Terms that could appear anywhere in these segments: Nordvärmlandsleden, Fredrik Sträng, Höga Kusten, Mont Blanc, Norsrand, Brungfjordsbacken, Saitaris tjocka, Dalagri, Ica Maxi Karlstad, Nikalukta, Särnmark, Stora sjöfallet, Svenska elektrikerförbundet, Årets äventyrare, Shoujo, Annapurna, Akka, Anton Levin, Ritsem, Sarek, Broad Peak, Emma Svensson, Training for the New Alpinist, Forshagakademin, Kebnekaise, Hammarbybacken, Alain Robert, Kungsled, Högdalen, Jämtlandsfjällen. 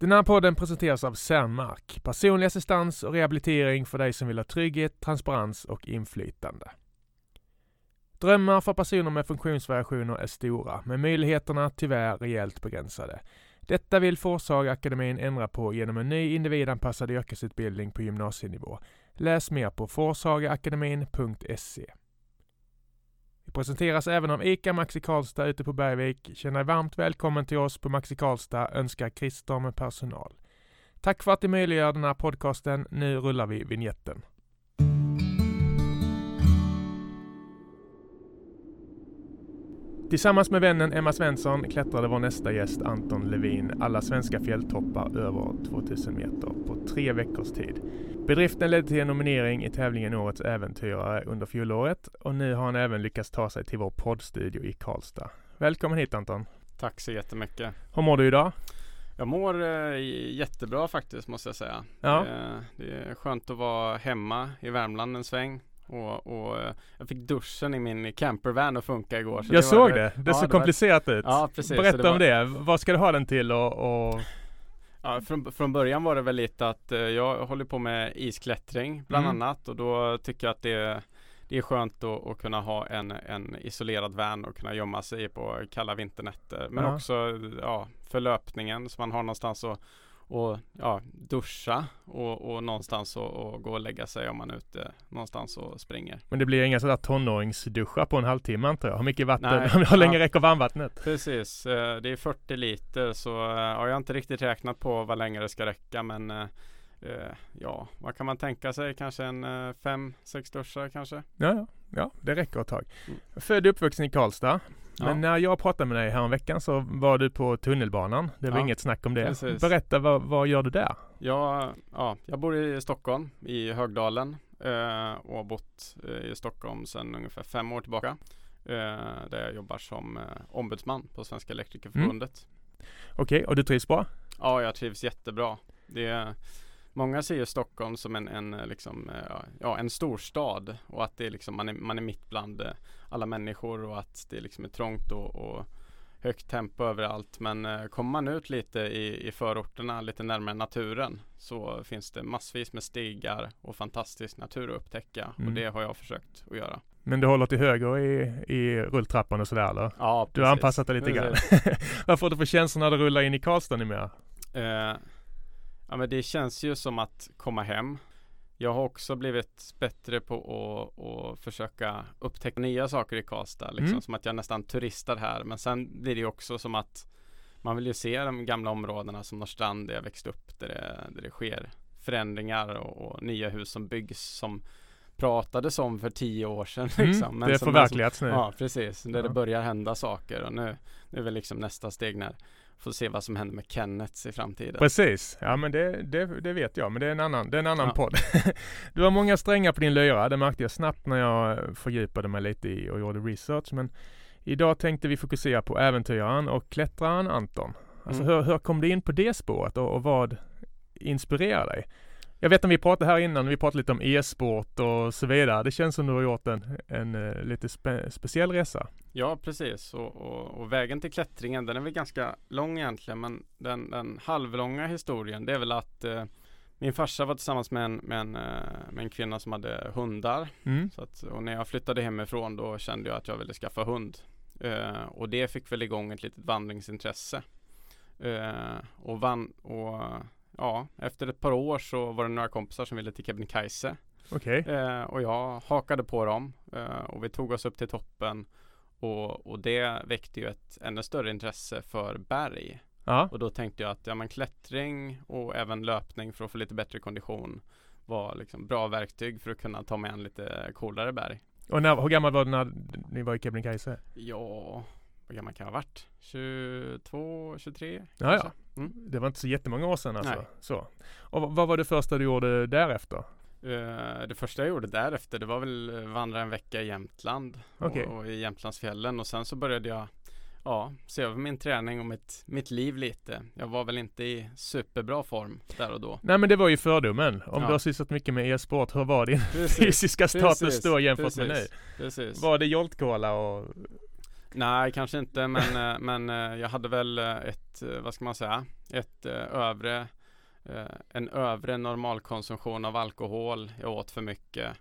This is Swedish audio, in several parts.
Den här podden presenteras av Särnmark, personlig assistans och rehabilitering för dig som vill ha trygghet, transparens och inflytande. Drömmar för personer med funktionsvariationer är stora, men möjligheterna tyvärr rejält begränsade. Detta vill Forshagakademin ändra på genom en ny individanpassad yrkesutbildning på gymnasienivå. Läs mer på forshagaakademin.se. Vi presenteras även av Ica Maxi Karlstad ute på Bergvik. Känn dig varmt välkommen till oss på Maxi Karlstad, önskar Christer med personal. Tack för att ni möjliggör den här podcasten. Nu rullar vi vignetten. Tillsammans med vännen Emma Svensson klättrade vår nästa gäst Anton Levin alla svenska fjälltoppar över 2000 meter på 3 veckors tid. Bedriften ledde till en nominering i tävlingen Årets äventyrare under fjolåret, och nu har han även lyckats ta sig till vår poddstudio i Karlstad. Välkommen hit Anton. Tack så jättemycket. Hur mår du idag? Jag mår jättebra faktiskt, måste jag säga. Ja. Det är skönt att vara hemma i Värmland en sväng. Och jag fick duschen i min campervan att funka igår. Så jag såg det. Det såg komplicerat ut. Ja, precis. Berätta om det. Vad ska du ha den till? Ja, från början var det väl lite att jag håller på med isklättring bland annat. Och då tycker jag att det är skönt att kunna ha en isolerad van och kunna gömma sig på kalla vinternätter. Men också för löpningen, så man har någonstans att duscha och någonstans och gå och lägga sig om man är ute någonstans och springer. Men det blir inga sådär tonåringsduscha på en halvtimme antar jag. Har mycket vatten? Nej, hur länge räcker varmvattnet? Precis, det är 40 liter så jag har inte riktigt räknat på vad länge det ska räcka, men vad kan man tänka sig? Kanske en 5-6 duschar kanske? Ja, det räcker ett tag. Född och uppvuxen i Karlstad. Men när jag pratade med dig här en veckan så var du på tunnelbanan. Det var inget snack om det. Precis. Berätta, vad gör du där? Jag bor i Stockholm, i Högdalen. Och har bott i Stockholm sedan ungefär 5 år tillbaka. Där jag jobbar som ombudsman på Svenska elektrikerförbundet. Okej, och du trivs bra? Ja, jag trivs jättebra. Många ser ju Stockholm som en storstad, och att det är liksom, man är mitt bland alla människor och att det liksom är trångt och högt tempo överallt. Men kommer man ut lite i förorterna, lite närmare naturen, så finns det massvis med stigar och fantastisk natur att upptäcka. Och det har jag försökt att göra. Men du håller till höger i rulltrappan och sådär eller? Ja, precis. Du har anpassat dig lite grann. Vad får du för känslan när du rullar in i Karlstad numera? Ja, men det känns ju som att komma hem. Jag har också blivit bättre på att försöka upptäcka nya saker i Karlstad. Liksom, som att jag nästan turistar här. Men sen blir det ju också som att man vill ju se de gamla områdena som Norsrand där jag växte upp. Där det sker förändringar och nya hus som byggs som pratades om för 10 år sedan. Liksom. Men det är förverkligats nu. Ja, precis. Där det börjar hända saker. Och nu är väl liksom nästa steg när... Får se vad som händer med Kenneths i framtiden. Precis, ja men det vet jag. Men det är en annan podd. Du har många strängar på din lyra. Det märkte jag snabbt när jag fördjupade mig lite i och gjorde research. Men idag tänkte vi fokusera på äventyraren och klättraren Anton. Alltså hur kom du in på det spåret och vad inspirerar dig? Jag vet att vi pratade här innan. Vi pratade lite om e-sport och så vidare. Det känns som du har gjort en lite speciell resa. Ja, precis. Och vägen till klättringen, den är väl ganska lång egentligen. Men den halvlånga historien, det är väl att min farsa var tillsammans med en kvinna som hade hundar. Så att, och när jag flyttade hemifrån då kände jag att jag ville skaffa hund. Och det fick väl igång ett litet vandringsintresse. Efter ett par år så var det några kompisar som ville till Kebnekaise. Okej. Och jag hakade på dem. Och vi tog oss upp till toppen. Och det väckte ju ett ännu större intresse för berg. Aha. Och då tänkte jag att klättring och även löpning för att få lite bättre kondition var liksom bra verktyg för att kunna ta med en lite coolare berg. Och hur gammal var du när ni var i Kebnekaise? Ja... Hur gammal kan jag ha varit? 22, 23? Ja. Det var inte så jättemånga år sedan alltså. Så. Och vad var det första du gjorde därefter? Det första jag gjorde därefter, det var väl vandra en vecka i Jämtland. Okay. Och i Jämtlandsfjällen. Och sen så började jag se över min träning och mitt liv lite. Jag var väl inte i superbra form där och då. Nej, men det var ju fördomen. Om du har sysslat mycket med e-sport, hur var din fysiska status då jämfört med nu? Precis. Var det joltkola och... Nej, kanske inte, men jag hade väl ett, vad ska man säga, ett övre, en övre normalkonsumtion av alkohol. Jag åt för mycket,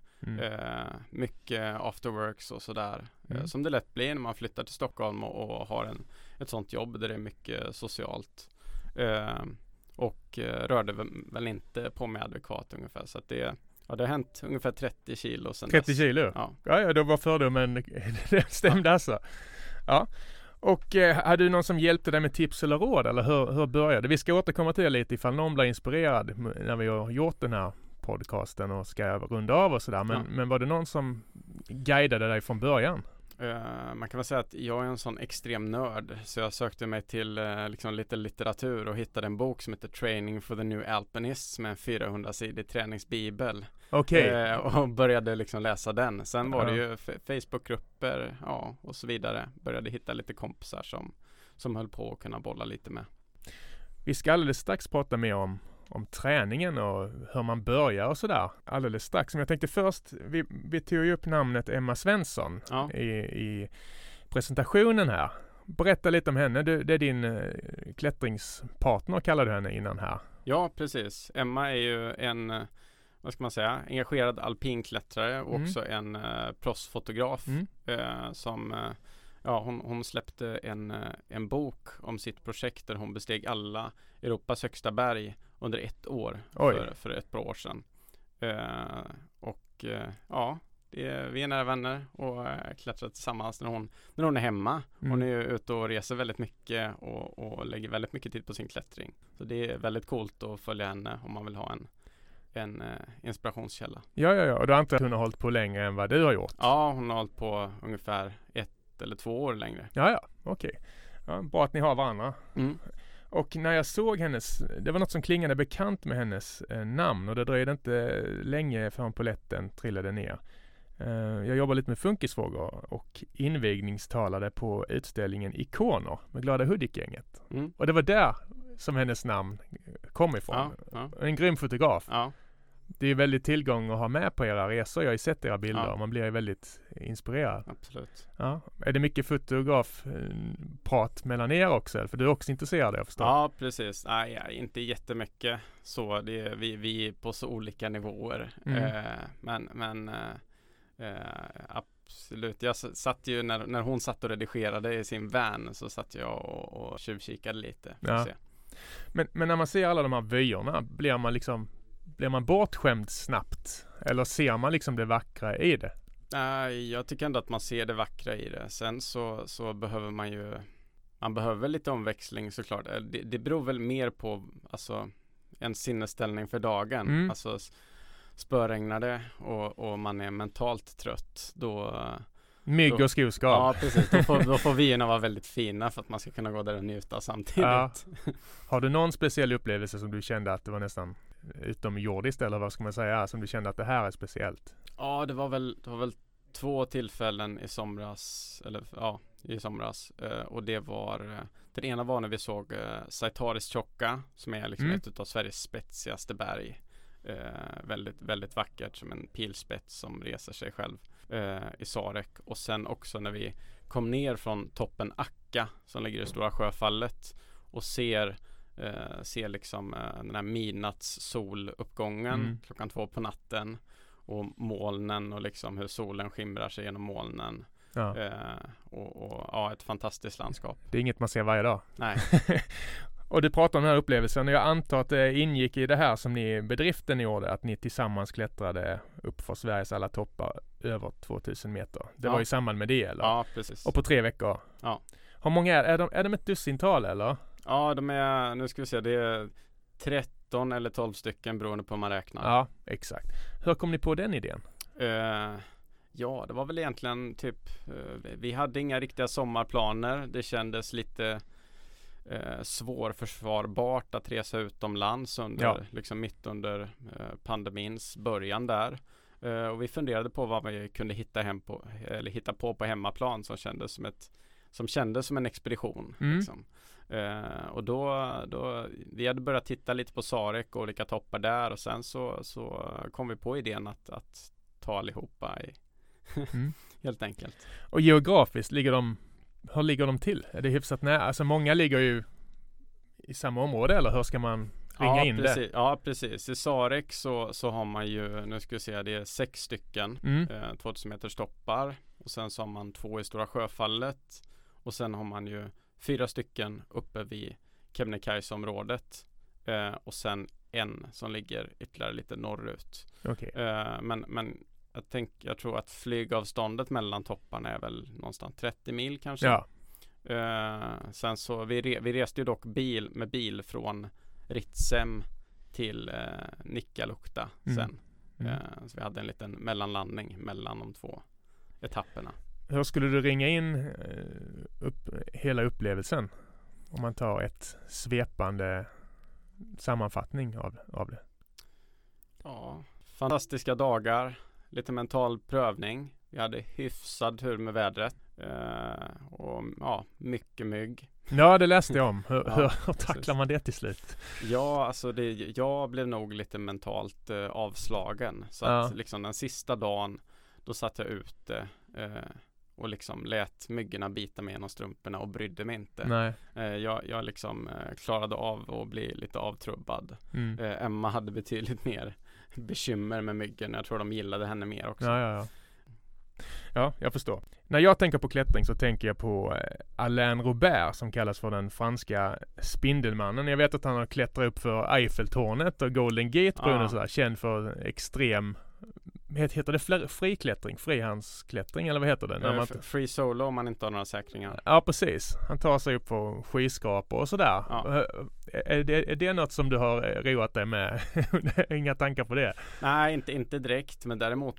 mycket afterworks och sådär, som det lätt blir när man flyttar till Stockholm och har ett sånt jobb där det är mycket socialt. Och rörde väl inte på mig adekvat ungefär, så att det, ja, det har hänt ungefär 30 kilo sen 30 dess. Kilo? Ja. Ja, då var fördomen, det stämde alltså. Ja. Och hade du någon som hjälpte dig med tips eller råd, eller hur började? Vi ska återkomma till det lite ifall någon blir inspirerad när vi har gjort den här podcasten och ska runda av och sådär. Men, ja, men var det någon som guidade dig från början? Man kan väl säga att jag är en sån extrem nörd, så jag sökte mig till liksom lite litteratur och hittade en bok som heter Training for the New Alpinist, som är en 400-sidig träningsbibel. Okej. Och började liksom läsa den. Sen var det ju Facebookgrupper, ja, och så vidare. Började hitta lite kompisar som höll på att kunna bolla lite med. Vi ska alldeles strax prata mer om träningen och hur man börjar och sådär alldeles strax. Men jag tänkte först, vi tog ju upp namnet Emma Svensson i presentationen här. Berätta lite om henne. Det är din klättringspartner, kallar du henne innan här. Ja, precis. Emma är ju en, vad ska man säga, engagerad alpinklättrare och också en proffsfotograf som... Ja, hon släppte en bok om sitt projekt där hon besteg alla Europas högsta berg under ett år för ett par år sedan. Ja, vi är nära vänner och klättrar tillsammans när hon är hemma. Hon är ju ute och reser väldigt mycket och lägger väldigt mycket tid på sin klättring. Så det är väldigt coolt att följa henne om man vill ha en inspirationskälla. Ja. Och du antar att hon har hållit på längre än vad du har gjort? Ja, hon har hållit på ungefär 1 eller 2 år längre. Ja, okej. Ja, bra att ni har varandra. Och när jag såg hennes, det var något som klingade bekant med hennes namn, och det dröjde inte länge förrän polletten trillade ner. Jag jobbar lite med funkisfrågor och invigningstalade på utställningen Ikoner med Glada Hudik-gänget. Och det var där som hennes namn kom ifrån. Ja. En grym fotograf. Ja. Det är väldigt tillgång att ha med på era resor. Jag har ju sett era bilder och man blir väldigt inspirerad. Absolut. Ja. Är det mycket fotografprat mellan er också? För du är också intresserad, jag förstår. Ja, precis. Nej, inte jättemycket. Så det är, vi är på så olika nivåer. Absolut. Jag satt ju, när hon satt och redigerade i sin van, så satt jag och tjuvkikade lite. Ja. Se. Men när man ser alla de här vyerna, blir man bortskämd snabbt? Eller ser man liksom det vackra i det? Nej, jag tycker ändå att man ser det vackra i det. Sen så behöver man ju... Man behöver lite omväxling såklart. Det beror väl mer på en sinnesställning för dagen. Alltså spöregnar det och man är mentalt trött, då... Mygg och skoskav. Ja, precis. Då får vyerna vara väldigt fina för att man ska kunna gå där och njuta samtidigt. Ja. Har du någon speciell upplevelse som du kände att det var nästan... utomjordiskt, eller vad ska man säga, som du kände att det här är speciellt? Ja, det var väl 2 tillfällen i somras, och det var, den ena var när vi såg Saitaris tjocka, som är liksom ett av Sveriges spetsigaste berg, väldigt, väldigt vackert, som en pilspets som reser sig själv, i Sarek, och sen också när vi kom ner från toppen Akka, som ligger i Stora sjöfallet, och ser liksom den här midnattssoluppgången klockan 2 på natten, och molnen, och liksom hur solen skimrar sig genom molnen. Ja. Ett fantastiskt landskap. Det är inget man ser varje dag. Nej. Och du pratar om den här upplevelsen, och jag antar att det ingick i det här som ni bedriften ni gjorde, att ni tillsammans klättrade upp för Sveriges alla toppar över 2000 meter. Det var i samband med det, eller? Ja, precis. Och på 3 veckor. Ja. Hur många är de ett dussintal, eller? Ja, de är, nu ska vi se, det är 13 eller 12 stycken beroende på hur man räknar. Ja, exakt. Hur kom ni på den idén? Det var väl egentligen vi hade inga riktiga sommarplaner. Det kändes lite svårförsvarbart att resa utomlands liksom mitt under pandemins början där. Och vi funderade på vad vi kunde hitta på hemmaplan som kändes som en expedition. Liksom. Och då vi hade börjat titta lite på Sarek och olika toppar där, och sen så kom vi på idén att ta allihopa helt enkelt. Och geografiskt ligger de hur ligger de till? Är det hyfsat nära? Alltså många ligger ju i samma område, eller hur ska man ringa in precis. Det? Ja, precis. I Sarek så har man ju, nu ska vi se, det är 6 stycken 2000 meters toppar. Och sen så har man 2 i Stora sjöfallet. Och sen har man ju 4 stycken uppe vid Kebnekaise-området. Och sen en som ligger ytterligare lite norrut. Okay. Men jag tror att flygavståndet mellan topparna är väl någonstans 30 mil kanske. Ja. Sen så vi reste ju dock med bil från Ritsem till Nikalukta sen. Så vi hade en liten mellanlandning mellan de 2 etapperna. Hur skulle du ringa in hela upplevelsen om man tar ett svepande sammanfattning av det? Ja, fantastiska dagar, lite mental prövning. Vi hade hyfsad tur med vädret och mycket mygg. Ja, det läste jag om. Hur tacklar man det till slut? Ja, alltså jag blev nog lite mentalt avslagen. Så att liksom den sista dagen då satt jag ute och liksom lät myggorna bita mig genom strumporna och brydde mig inte. Nej. Jag liksom klarade av att bli lite avtrubbad. Mm. Emma hade betydligt mer bekymmer med myggen. Jag tror de gillade henne mer också. Ja, jag förstår. När jag tänker på klättring så tänker jag på Alain Robert, som kallas för den franska spindelmannen. Jag vet att han har klättrat upp för Eiffeltornet och Golden Gate-bron och sådär. Känd för extrem... Heter det friklättring? Frihandsklättring eller vad heter det? När man free solo om man inte har några säkringar. Ja, precis. Han tar sig upp på skyskrapor och sådär. Ja. Är det något som du har roat dig med? Inga tankar på det? Nej, inte direkt. Men däremot,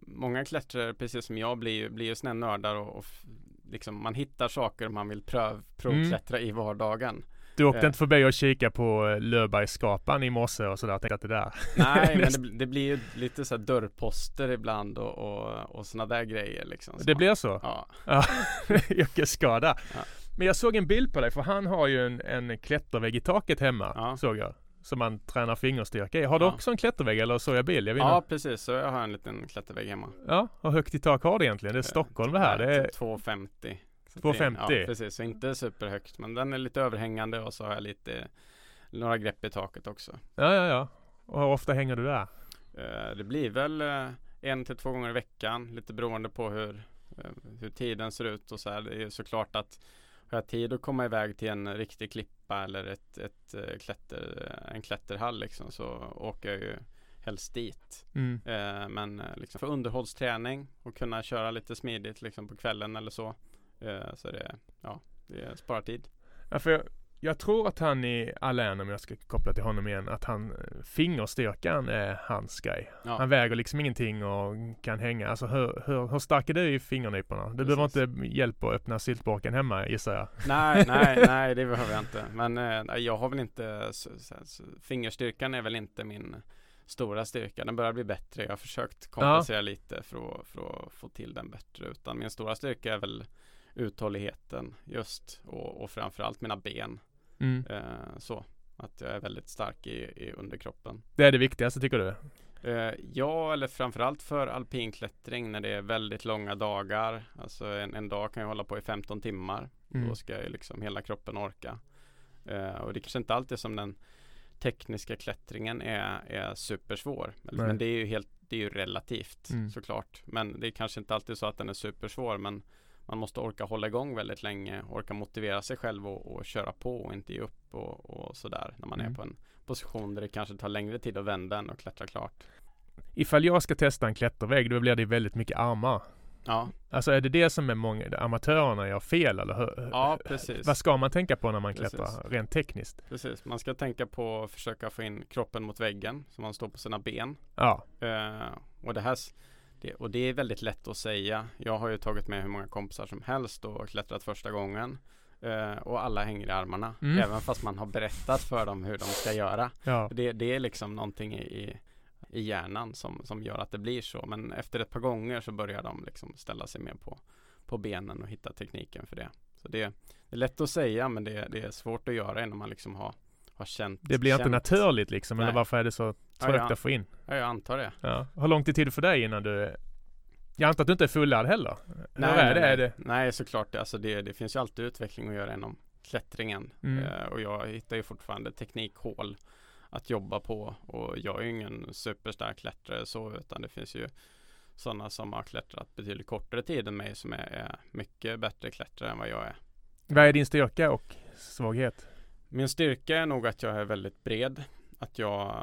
många klättrare, precis som jag, blir ju snällnördar och liksom, man hittar saker man vill provklättra i vardagen. Du åkte inte förbi och kika på Löbergsskapan i morse och sådär, tänkte att det där. Nej, men det blir ju lite så här dörrposter ibland och såna där grejer liksom. Så det blir så? Ja. Yrkesskada. Ja. Men jag såg en bild på dig, för han har ju en klättervägg i taket hemma, såg jag. Som man tränar fingerstyrka i. Har du också en klättervägg eller såg jag bild? Ja, precis. Så jag har en liten klättervägg hemma. Ja, och högt i tak har det egentligen. Det är Stockholm det här. Det är 2,50. 2,50. Ja, precis. Så inte superhögt, men den är lite överhängande och så har jag några grepp i taket också. Ja. Och hur ofta hänger du där? Det blir väl 1 till 2 gånger i veckan, lite beroende på hur tiden ser ut och så här. Det är såklart att har jag tid att komma iväg till en riktig klippa eller en klätterhall liksom, så åker jag ju helst dit. Men liksom för underhållsträning och kunna köra lite smidigt liksom på kvällen eller så. Så det sparar tid. Ja, för jag tror att han i Alain, om jag ska koppla till honom igen, att han fingerstyrkan är hans grej. Ja. Han väger liksom ingenting och kan hänga. Alltså hur stark är du i fingernyporna? Du behöver inte hjälp att öppna syltburken hemma, gissar jag. Nej, det behöver jag inte. Men jag har väl inte... Fingerstyrkan är väl inte min stora styrka. Den börjar bli bättre. Jag har försökt kompensera lite för att få till den bättre. Utan min stora styrka är väl uthålligheten just och framförallt mina ben så att jag är väldigt stark i underkroppen. Det är det viktigaste, tycker du? Ja, eller framförallt för alpinklättring när det är väldigt långa dagar. Alltså en dag kan jag hålla på i 15 timmar. Då ska ju liksom hela kroppen orka. Och det kanske inte alltid som den tekniska klättringen är supersvår. Nej. Men det är ju relativt såklart. Men det är kanske inte alltid så att den är supersvår, men man måste orka hålla igång väldigt länge, orka motivera sig själv och köra på och inte ge upp och sådär. När man är på en position där det kanske tar längre tid att vända än och klättra klart. Ifall jag ska testa en klättervägg, då blir det väldigt mycket armar. Ja. Alltså är det som är många amatörerna gör fel? Eller hur? Ja, precis. Vad ska man tänka på när man klättrar rent tekniskt? Precis, man ska tänka på att försöka få in kroppen mot väggen så man står på sina ben. Ja. Och det här... Och det är väldigt lätt att säga. Jag har ju tagit med hur många kompisar som helst och klättrat första gången. Och alla hänger i armarna. Även fast man har berättat för dem hur de ska göra. Ja. Det är liksom någonting i hjärnan som gör att det blir så. Men efter ett par gånger så börjar de liksom ställa sig mer på benen och hitta tekniken för det. Så det är lätt att säga, men det är svårt att göra innan man liksom har känt. Det blir inte naturligt liksom. Nej. Eller varför är det så trögt att få in? Ja, jag antar det. Ja. Hur lång tid för dig innan du Jag antar att du inte är fullad heller. Nej. Nej, såklart. Alltså det finns ju alltid utveckling att göra inom klättringen. Mm. Och jag hittar ju fortfarande teknikhål att jobba på. Och jag är ju ingen superstark klättrare så, utan det finns ju sådana som har klättrat betydligt kortare tid än mig som är mycket bättre klättrare än vad jag är. Vad är din styrka och svaghet? Min styrka är nog att jag är väldigt bred. Att jag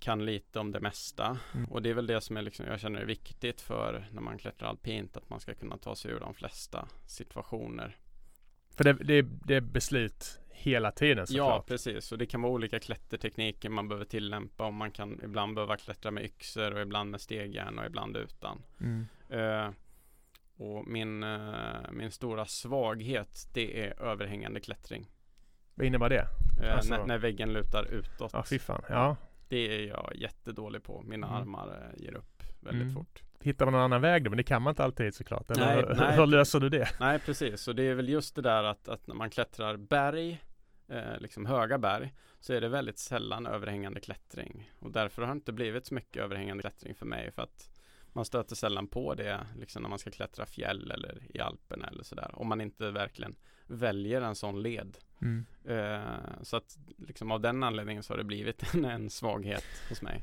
kan lite om det mesta. Mm. Och det är väl det som är liksom, jag känner är viktigt för när man klättrar alpint. Att man ska kunna ta sig ur de flesta situationer. För det är beslut hela tiden såklart. Ja, precis. Och det kan vara olika klättertekniker man behöver tillämpa. Och man kan ibland behöva klättra med yxor och ibland med stegjärn och ibland utan. Mm. Och min stora svaghet, det är överhängande klättring. Vad innebär det? Alltså... När väggen lutar utåt. Ja, fy fan. Ja. Det är jag jättedålig på. Mina armar ger upp väldigt fort. Hittar man någon annan väg då? Men det kan man inte alltid såklart. Nej. Hur löser du det? Nej, precis. Och det är väl just det där att när man klättrar berg, liksom höga berg, så är det väldigt sällan överhängande klättring. Och därför har det inte blivit så mycket överhängande klättring för mig. För att man stöter sällan på det liksom när man ska klättra fjäll eller i Alperna eller sådär. Om man inte verkligen väljer en sån led. Mm. Så att liksom av den anledningen så har det blivit en svaghet hos mig.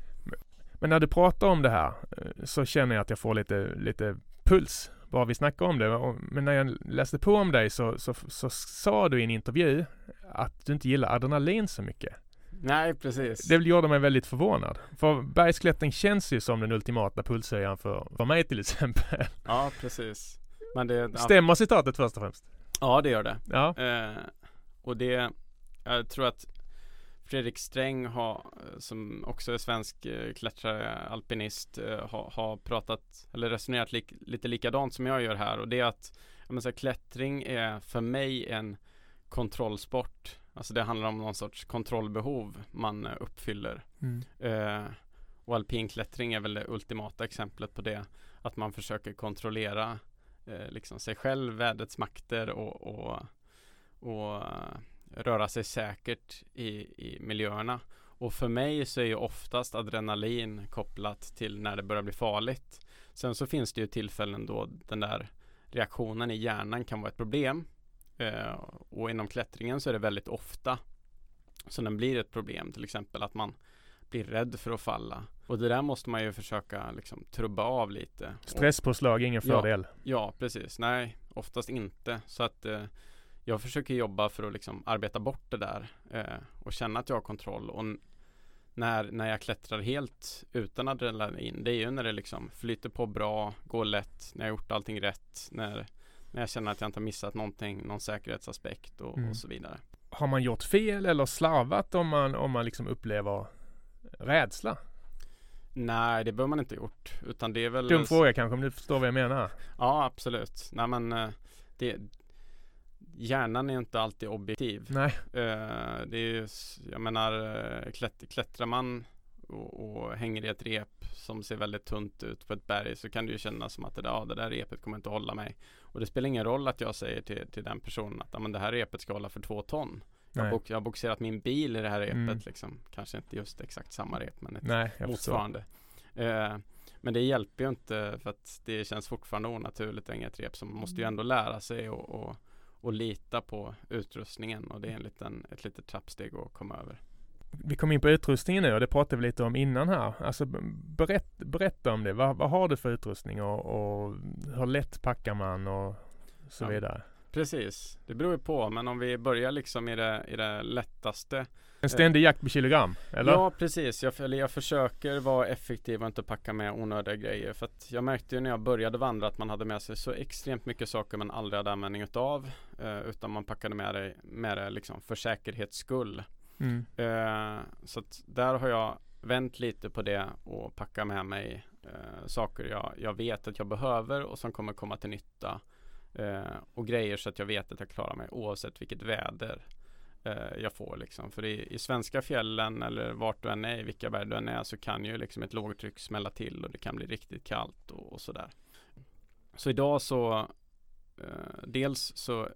Men när du pratar om det här så känner jag att jag får lite puls bara vi snackar om det. Men när jag läste på om dig så sa du i en intervju att du inte gillar adrenalin så mycket. Nej, precis. Det gjorde mig väldigt förvånad. För bergsklättring känns ju som den ultimata pulshöjaren för mig till exempel. Ja, precis. Men det, stämmer citatet först och främst? Ja, det gör det. Ja. Och det, jag tror att Fredrik Sträng som också är svensk klättrare, alpinist, har pratat eller resonerat lite likadant som jag gör här. Och det är att klättring är för mig en kontrollsport. Alltså det handlar om någon sorts kontrollbehov man uppfyller. Mm. Och alpinklättring är väl det ultimata exemplet på det. Att man försöker kontrollera liksom sig själv, vädrets makter och röra sig säkert i miljöerna. Och för mig så är ju oftast adrenalin kopplat till när det börjar bli farligt. Sen så finns det ju tillfällen då den där reaktionen i hjärnan kan vara ett problem. Och inom klättringen så är det väldigt ofta så den blir ett problem, till exempel att man blir rädd för att falla, och det där måste man ju försöka liksom trubba av lite. Stresspåslag är ingen fördel. Ja, precis, nej, oftast inte. Så att jag försöker jobba för att liksom arbeta bort det där och känna att jag har kontroll. Och när jag klättrar helt utan adrenalin, det är ju när det liksom flyter på bra, går lätt, när jag gjort allting rätt, när jag känner att jag inte har missat någonting, någon säkerhetsaspekt och så vidare. Har man gjort fel eller slavat om man liksom upplever rädsla? Nej, det behöver man inte gjort. Utan det är väl... Dum fråga kanske, om du förstår vad jag menar. Ja, absolut. Nej, men hjärnan är inte alltid objektiv. Nej. Det är ju, jag menar, klättrar man och hänger i ett rep som ser väldigt tunt ut på ett berg, så kan det ju kännas som att det där repet kommer inte hålla mig. Och det spelar ingen roll att jag säger till den personen att det här repet ska hålla för 2 ton. Jag har boxerat min bil i det här repet. Liksom. Kanske inte just exakt samma rep, men ett motsvarande. Men det hjälper ju inte, för att det känns fortfarande onaturligt än ett rep. Så man måste ju ändå lära sig och lita på utrustningen. Och det är ett litet trappsteg att komma över. Vi kom in på utrustningen nu, och det pratade vi lite om innan här. Alltså berätta om det. Vad har du för utrustning och hur lätt packar man och så vidare? Precis, det beror ju på. Men om vi börjar liksom i det lättaste. En ständig jakt på kilogram, eller? Ja, precis. Jag försöker vara effektiv och inte packa med onödiga grejer. För att jag märkte ju när jag började vandra att man hade med sig så extremt mycket saker man aldrig hade användning utav. Utan man packade med det liksom för säkerhets skull. Mm. Så att där har jag vänt lite på det och packa med mig saker jag vet att jag behöver och som kommer komma till nytta, och grejer så att jag vet att jag klarar mig oavsett vilket väder jag får liksom. För i svenska fjällen eller vart du än är, i vilka berg du än är, så kan ju liksom ett lågtryck smälla till och det kan bli riktigt kallt och sådär. Så idag så dels så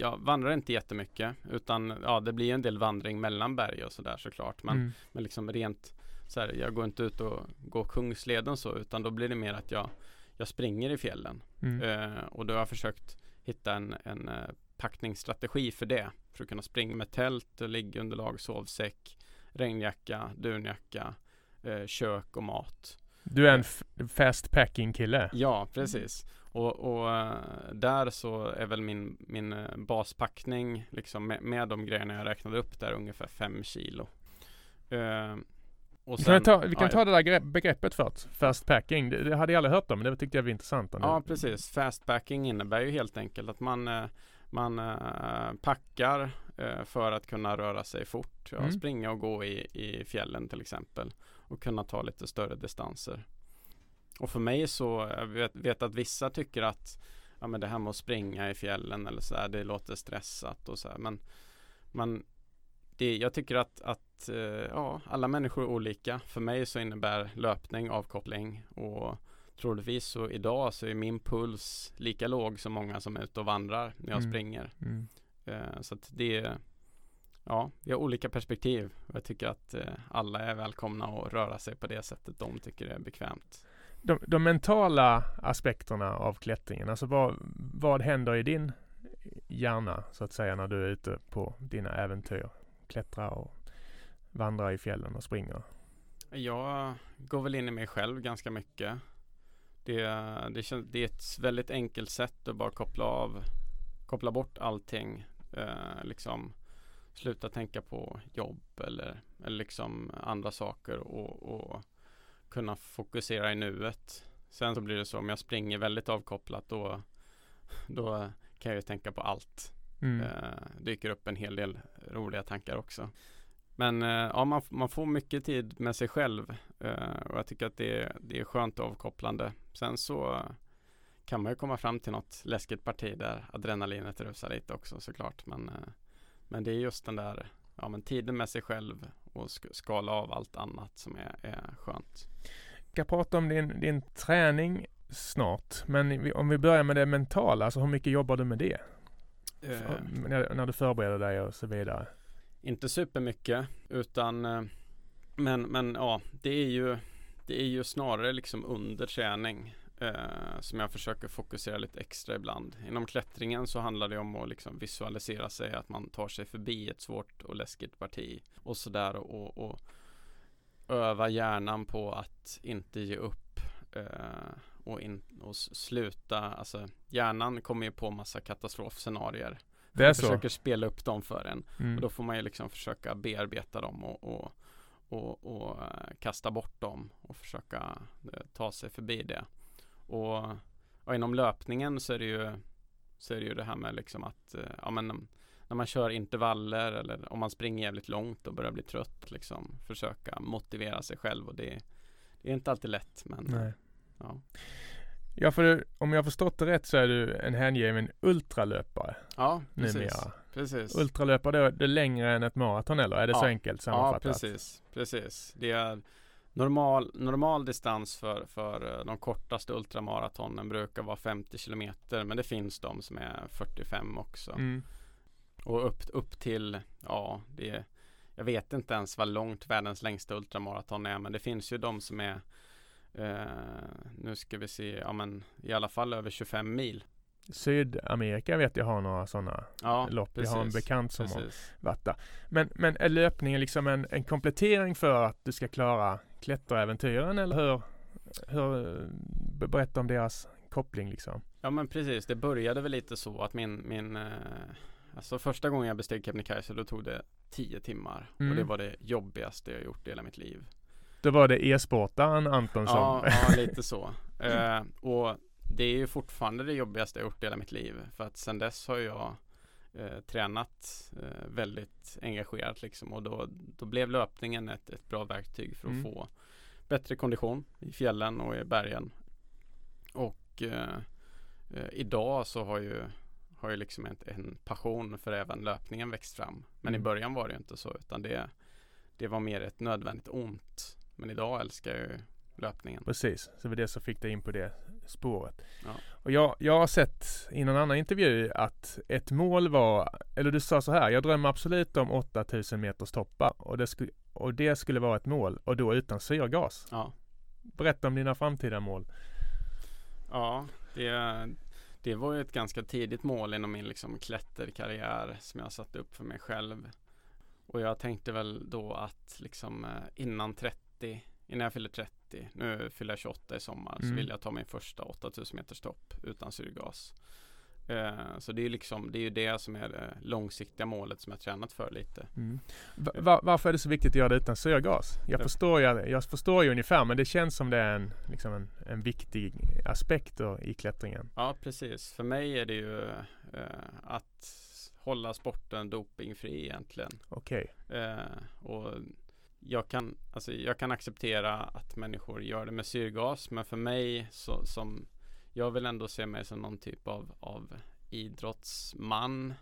jag vandrar inte jättemycket, utan det blir en del vandring mellan berg och sådär såklart. Men liksom rent så här, jag går inte ut och går Kungsleden så, utan då blir det mer att jag jag springer i fjällen. Och då har jag försökt hitta en packningsstrategi för det. För att kunna springa med tält, liggunderlag, sovsäck, regnjacka, dunjacka, kök och mat. Du är en fast packing kille. Ja, precis. Och där så är väl min baspackning liksom med de grejerna jag räknade upp där ungefär 5 kilo. Och sen, vi kan ta det där begreppet först. Fast packing, det hade jag aldrig hört om, men det tyckte jag var intressant. Ja, precis. Fast packing innebär ju helt enkelt att man packar för att kunna röra sig fort. Ja, springa och gå i fjällen till exempel. Och kunna ta lite större distanser. Och för mig så, jag vet att vissa tycker att ja, men det här med att springa i fjällen eller så där, det låter stressat och så här. Men jag tycker att ja, alla människor är olika. För mig så innebär löpning avkoppling. Och troligtvis så idag så är min puls lika låg som många som är ute och vandrar när jag springer. Så att vi har olika perspektiv. Jag tycker att alla är välkomna att röra sig på det sättet de tycker är bekvämt. De mentala aspekterna av klättringen, alltså vad händer i din hjärna så att säga när du är ute på dina äventyr, klättra och vandra i fjällen och springa? Jag går väl in i mig själv ganska mycket. Det är ett väldigt enkelt sätt att bara koppla bort allting, liksom sluta tänka på jobb eller liksom andra saker och kunna fokusera i nuet. Sen så blir det så, om jag springer väldigt avkopplat då kan jag ju tänka på allt. Dyker upp en hel del roliga tankar också. Men man får mycket tid med sig själv och jag tycker att det är skönt och avkopplande. Sen så kan man ju komma fram till något läskigt parti där adrenalinet rusar lite också såklart. Men det är just den där tiden med sig själv och skala av allt annat som är skönt. Jag ska prata om din träning snart, men om vi börjar med det mentala, alltså hur mycket jobbar du med det? När du förbereder dig och så vidare. Inte supermycket, utan men ja, det är ju snarare liksom under träning som jag försöker fokusera lite extra ibland. Inom klättringen så handlar det om att liksom visualisera sig, att man tar sig förbi ett svårt och läskigt parti och sådär, och öva hjärnan på att inte ge upp och sluta. Alltså, hjärnan kommer ju på massa katastrofscenarier. Jag försöker spela upp dem för en. Och då får man ju liksom försöka bearbeta dem och kasta bort dem och försöka ta sig förbi det. Och inom löpningen så är det ju det här med liksom att när man kör intervaller eller om man springer jävligt långt och börjar bli trött, liksom försöka motivera sig själv, och det är inte alltid lätt, men nej. Ja. Ja, för om jag har förstått det rätt så är du en hängiven ultralöpare. Ja, precis. Ultralöpare, det är längre än ett maraton, eller är det så enkelt sammanfattat? Ja, precis. Det är normal distans för de kortaste ultramaratonen brukar vara 50 kilometer, men det finns de som är 45 också. Och upp till, jag vet inte ens vad långt världens längsta ultramaraton är, men det finns ju de som är nu ska vi se, i alla fall över 25 mil. Sydamerika vet jag har några sådana lopp. Precis, jag har en bekant som har varit där. Men är löpningen liksom en komplettering för att du ska klara klätteräventyren, eller hur berätta om deras koppling liksom? Ja, men precis, det började väl lite så att min alltså första gången jag besteg Kebnekaise, då tog det 10 timmar och det var det jobbigaste jag gjort i hela mitt liv. Då var det e-sportaren Antonsson. Ja, lite så. Och det är ju fortfarande det jobbigaste jag gjort i hela mitt liv. För att sen dess har jag tränat väldigt engagerat. Liksom. Och då blev löpningen ett bra verktyg för att få bättre kondition i fjällen och i bergen. Och idag så har ju liksom en passion för även löpningen växt fram. Men i början var det ju inte så, utan det var mer ett nödvändigt ont. Men idag älskar jag ju löpningen. Precis, så var det som fick dig in på det spåret. Ja. Och jag har sett i någon annan intervju att ett mål var, eller du sa så här, jag drömmer absolut om 8000 meters toppar och det skulle vara ett mål, och då utan syrgas. Ja. Berätta om dina framtida mål. Ja, det var ju ett ganska tidigt mål inom min liksom klätterkarriär som jag satte upp för mig själv. Och jag tänkte väl då att liksom innan jag fyller 30, nu fyller jag 28 i sommar, så vill jag ta min första 8000 meters topp utan syrgas. Så det är, liksom, det är ju det som är det långsiktiga målet som jag tränat för lite. Mm. Varför är det så viktigt att göra det utan syrgas? Jag förstår ju ungefär, men det känns som det är en viktig aspekt i klättringen. Ja, precis. För mig är det ju att hålla sporten dopingfri egentligen. Okej. Och jag kan acceptera att människor gör det med syrgas, men för mig jag vill ändå se mig som någon typ av idrottsman,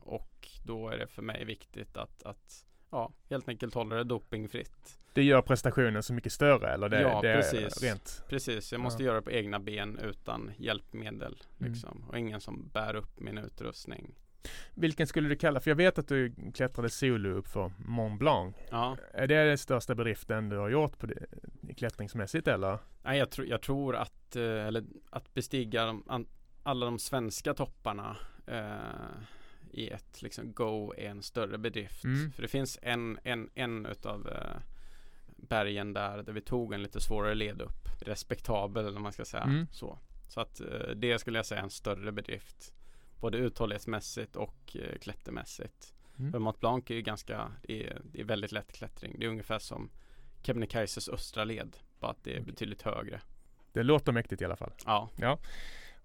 och då är det för mig viktigt att helt enkelt hålla det dopingfritt. Det gör prestationen så mycket större, eller? Precis. Precis, jag måste göra det på egna ben utan hjälpmedel och ingen som bär upp min utrustning. Vilken skulle du kalla? För jag vet att du klättrade solo upp för Mont Blanc. Ja. Är det den största bedriften du har gjort på det, klättringsmässigt, eller? Nej, jag tror att bestiga alla de svenska topparna i ett liksom go är en större bedrift. Mm. För det finns en utav bergen där vi tog en lite svårare led upp. Respektabel, eller man ska säga. Mm. Så att det skulle jag säga är en större bedrift. Både uthållighetsmässigt och klättermässigt. För Mont Blanc är ju det är väldigt lätt klättring. Det är ungefär som Kebnekaises östra led, bara att det är betydligt högre. Det låter mäktigt i alla fall. Ja.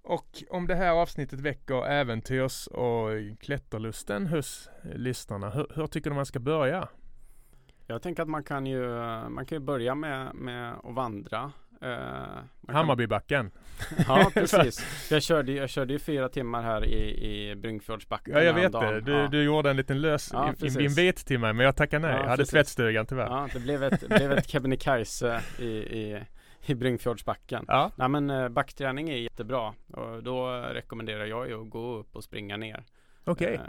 Och om det här avsnittet väcker äventyrs- och klätterlusten hos lyssnarna, hur tycker du man ska börja? Jag tänker att man kan ju börja med att vandra. Hammarbybacken. Ja, precis. Jag körde ju 4 timmar här i Brungfjordsbacken. Ja, jag vet det. Du gjorde en liten lös invittimme, men jag tackar nej. Jag hade tvättstugan tyvärr. Ja, det blev ett Kebnekaise i Brungfjordsbacken. Ja. Nej, men backträning är jättebra. Och då rekommenderar jag ju att gå upp och springa ner. Okej.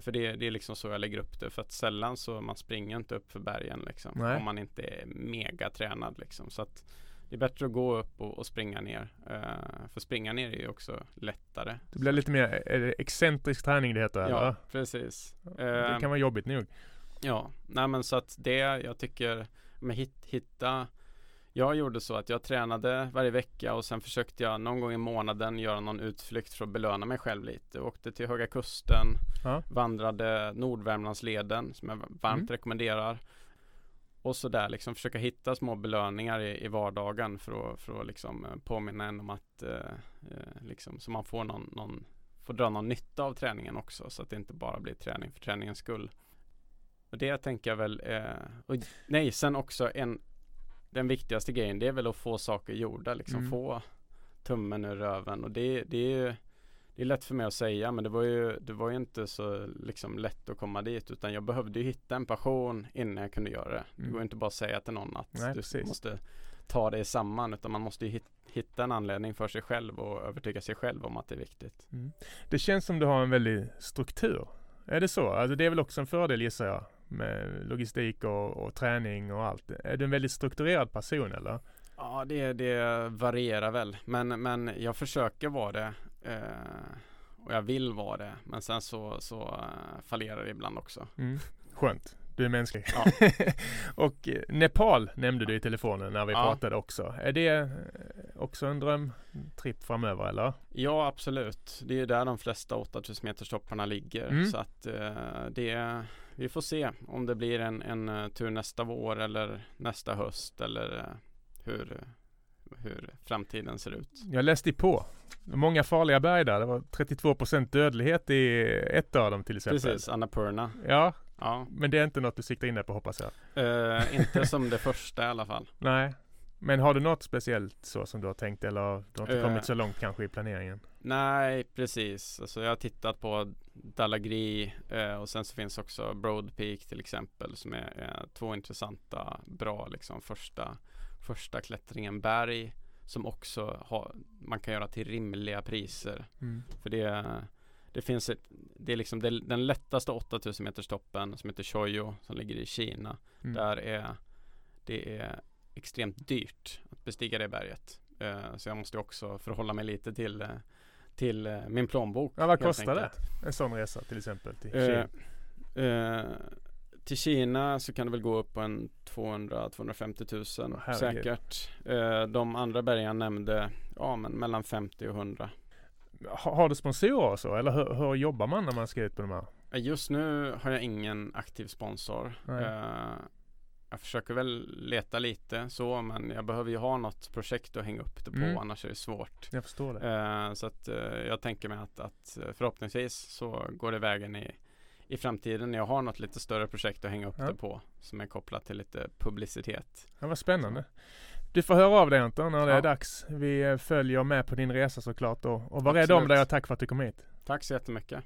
För det är liksom så jag lägger upp det, för att sällan så man springer inte upp för bergen liksom, om man inte är mega tränad liksom. Så att det är bättre att gå upp och springa ner, för springa ner är ju också lättare. Det blir lite mer excentrisk träning det heter, eller? Ja, precis. Det kan vara jobbigt nog. Ja, nej men så att det jag tycker med hitta. Jag gjorde så att jag tränade varje vecka och sen försökte jag någon gång i månaden göra någon utflykt för att belöna mig själv lite. Jag åkte till Höga Kusten, vandrade Nordvärmlandsleden som jag varmt rekommenderar. Och så där liksom försöka hitta små belöningar i vardagen för att liksom påminna en om att liksom, så man får får dra någon nytta av träningen också, så att det inte bara blir träning för träningens skull. Och det tänker jag väl... sen också den viktigaste grejen, det är väl att få saker gjorda. Liksom. Få tummen ur röven. Och det är lätt för mig att säga, men det var ju inte så liksom lätt att komma dit. Utan jag behövde ju hitta en passion innan jag kunde göra det. Det går inte bara att säga till någon att du måste ta dig samman. Utan man måste ju hitta en anledning för sig själv och övertyga sig själv om att det är viktigt. Mm. Det känns som du har en väldig struktur. Är det så? Alltså, det är väl också en fördel, gissar jag, med logistik och träning och allt. Är du en väldigt strukturerad person, eller? Ja, det varierar väl. Men jag försöker vara det. Och jag vill vara det. Men sen så fallerar det ibland också. Mm. Skönt. Du är mänsklig. Ja. Och Nepal nämnde du i telefonen när vi pratade också. Är det också en drömtripp framöver, eller? Ja, absolut. Det är ju där de flesta 8000 meterstopparna ligger. Mm. Så att vi får se om det blir en tur nästa vår eller nästa höst, eller hur framtiden ser ut. Jag läste på. Många farliga berg där. Det var 32% dödlighet i ett av dem till exempel. Precis, Annapurna. Ja, men det är inte något du siktar in dig på, hoppas jag. Inte som det första i alla fall. Nej, men har du något speciellt så som du har tänkt, eller har du inte kommit så långt kanske i planeringen? Nej, precis. Alltså, jag har tittat på Dalagri och sen så finns också Broad Peak till exempel, som är 2 intressanta, bra liksom, första klättringen berg som också man kan göra till rimliga priser. Mm. För det är liksom den lättaste 8000 meterstoppen som heter Shoujo, som ligger i Kina. Där det är extremt dyrt att bestiga det berget. Så jag måste också förhålla mig lite till min plånbok. Ja, vad kostar det? En sån resa till exempel till Kina? Till Kina så kan det väl gå upp på en 200-250 000 säkert. De andra bergen nämnde men mellan 50 och 100. Har du sponsorer så? Eller hur jobbar man när man ska ut på de här? Just nu har jag ingen aktiv sponsor. Jag försöker väl leta lite så, men jag behöver ju ha något projekt att hänga upp det på, annars är det svårt. Jag förstår det. Så att, jag tänker mig att förhoppningsvis så går det vägen i framtiden när jag har något lite större projekt att hänga upp det på som är kopplat till lite publicitet. Ja, vad spännande. Du får höra av dig Anton när det är dags. Vi följer med på din resa såklart. Och var rädd om dig och tack för att du kom hit. Tack så jättemycket.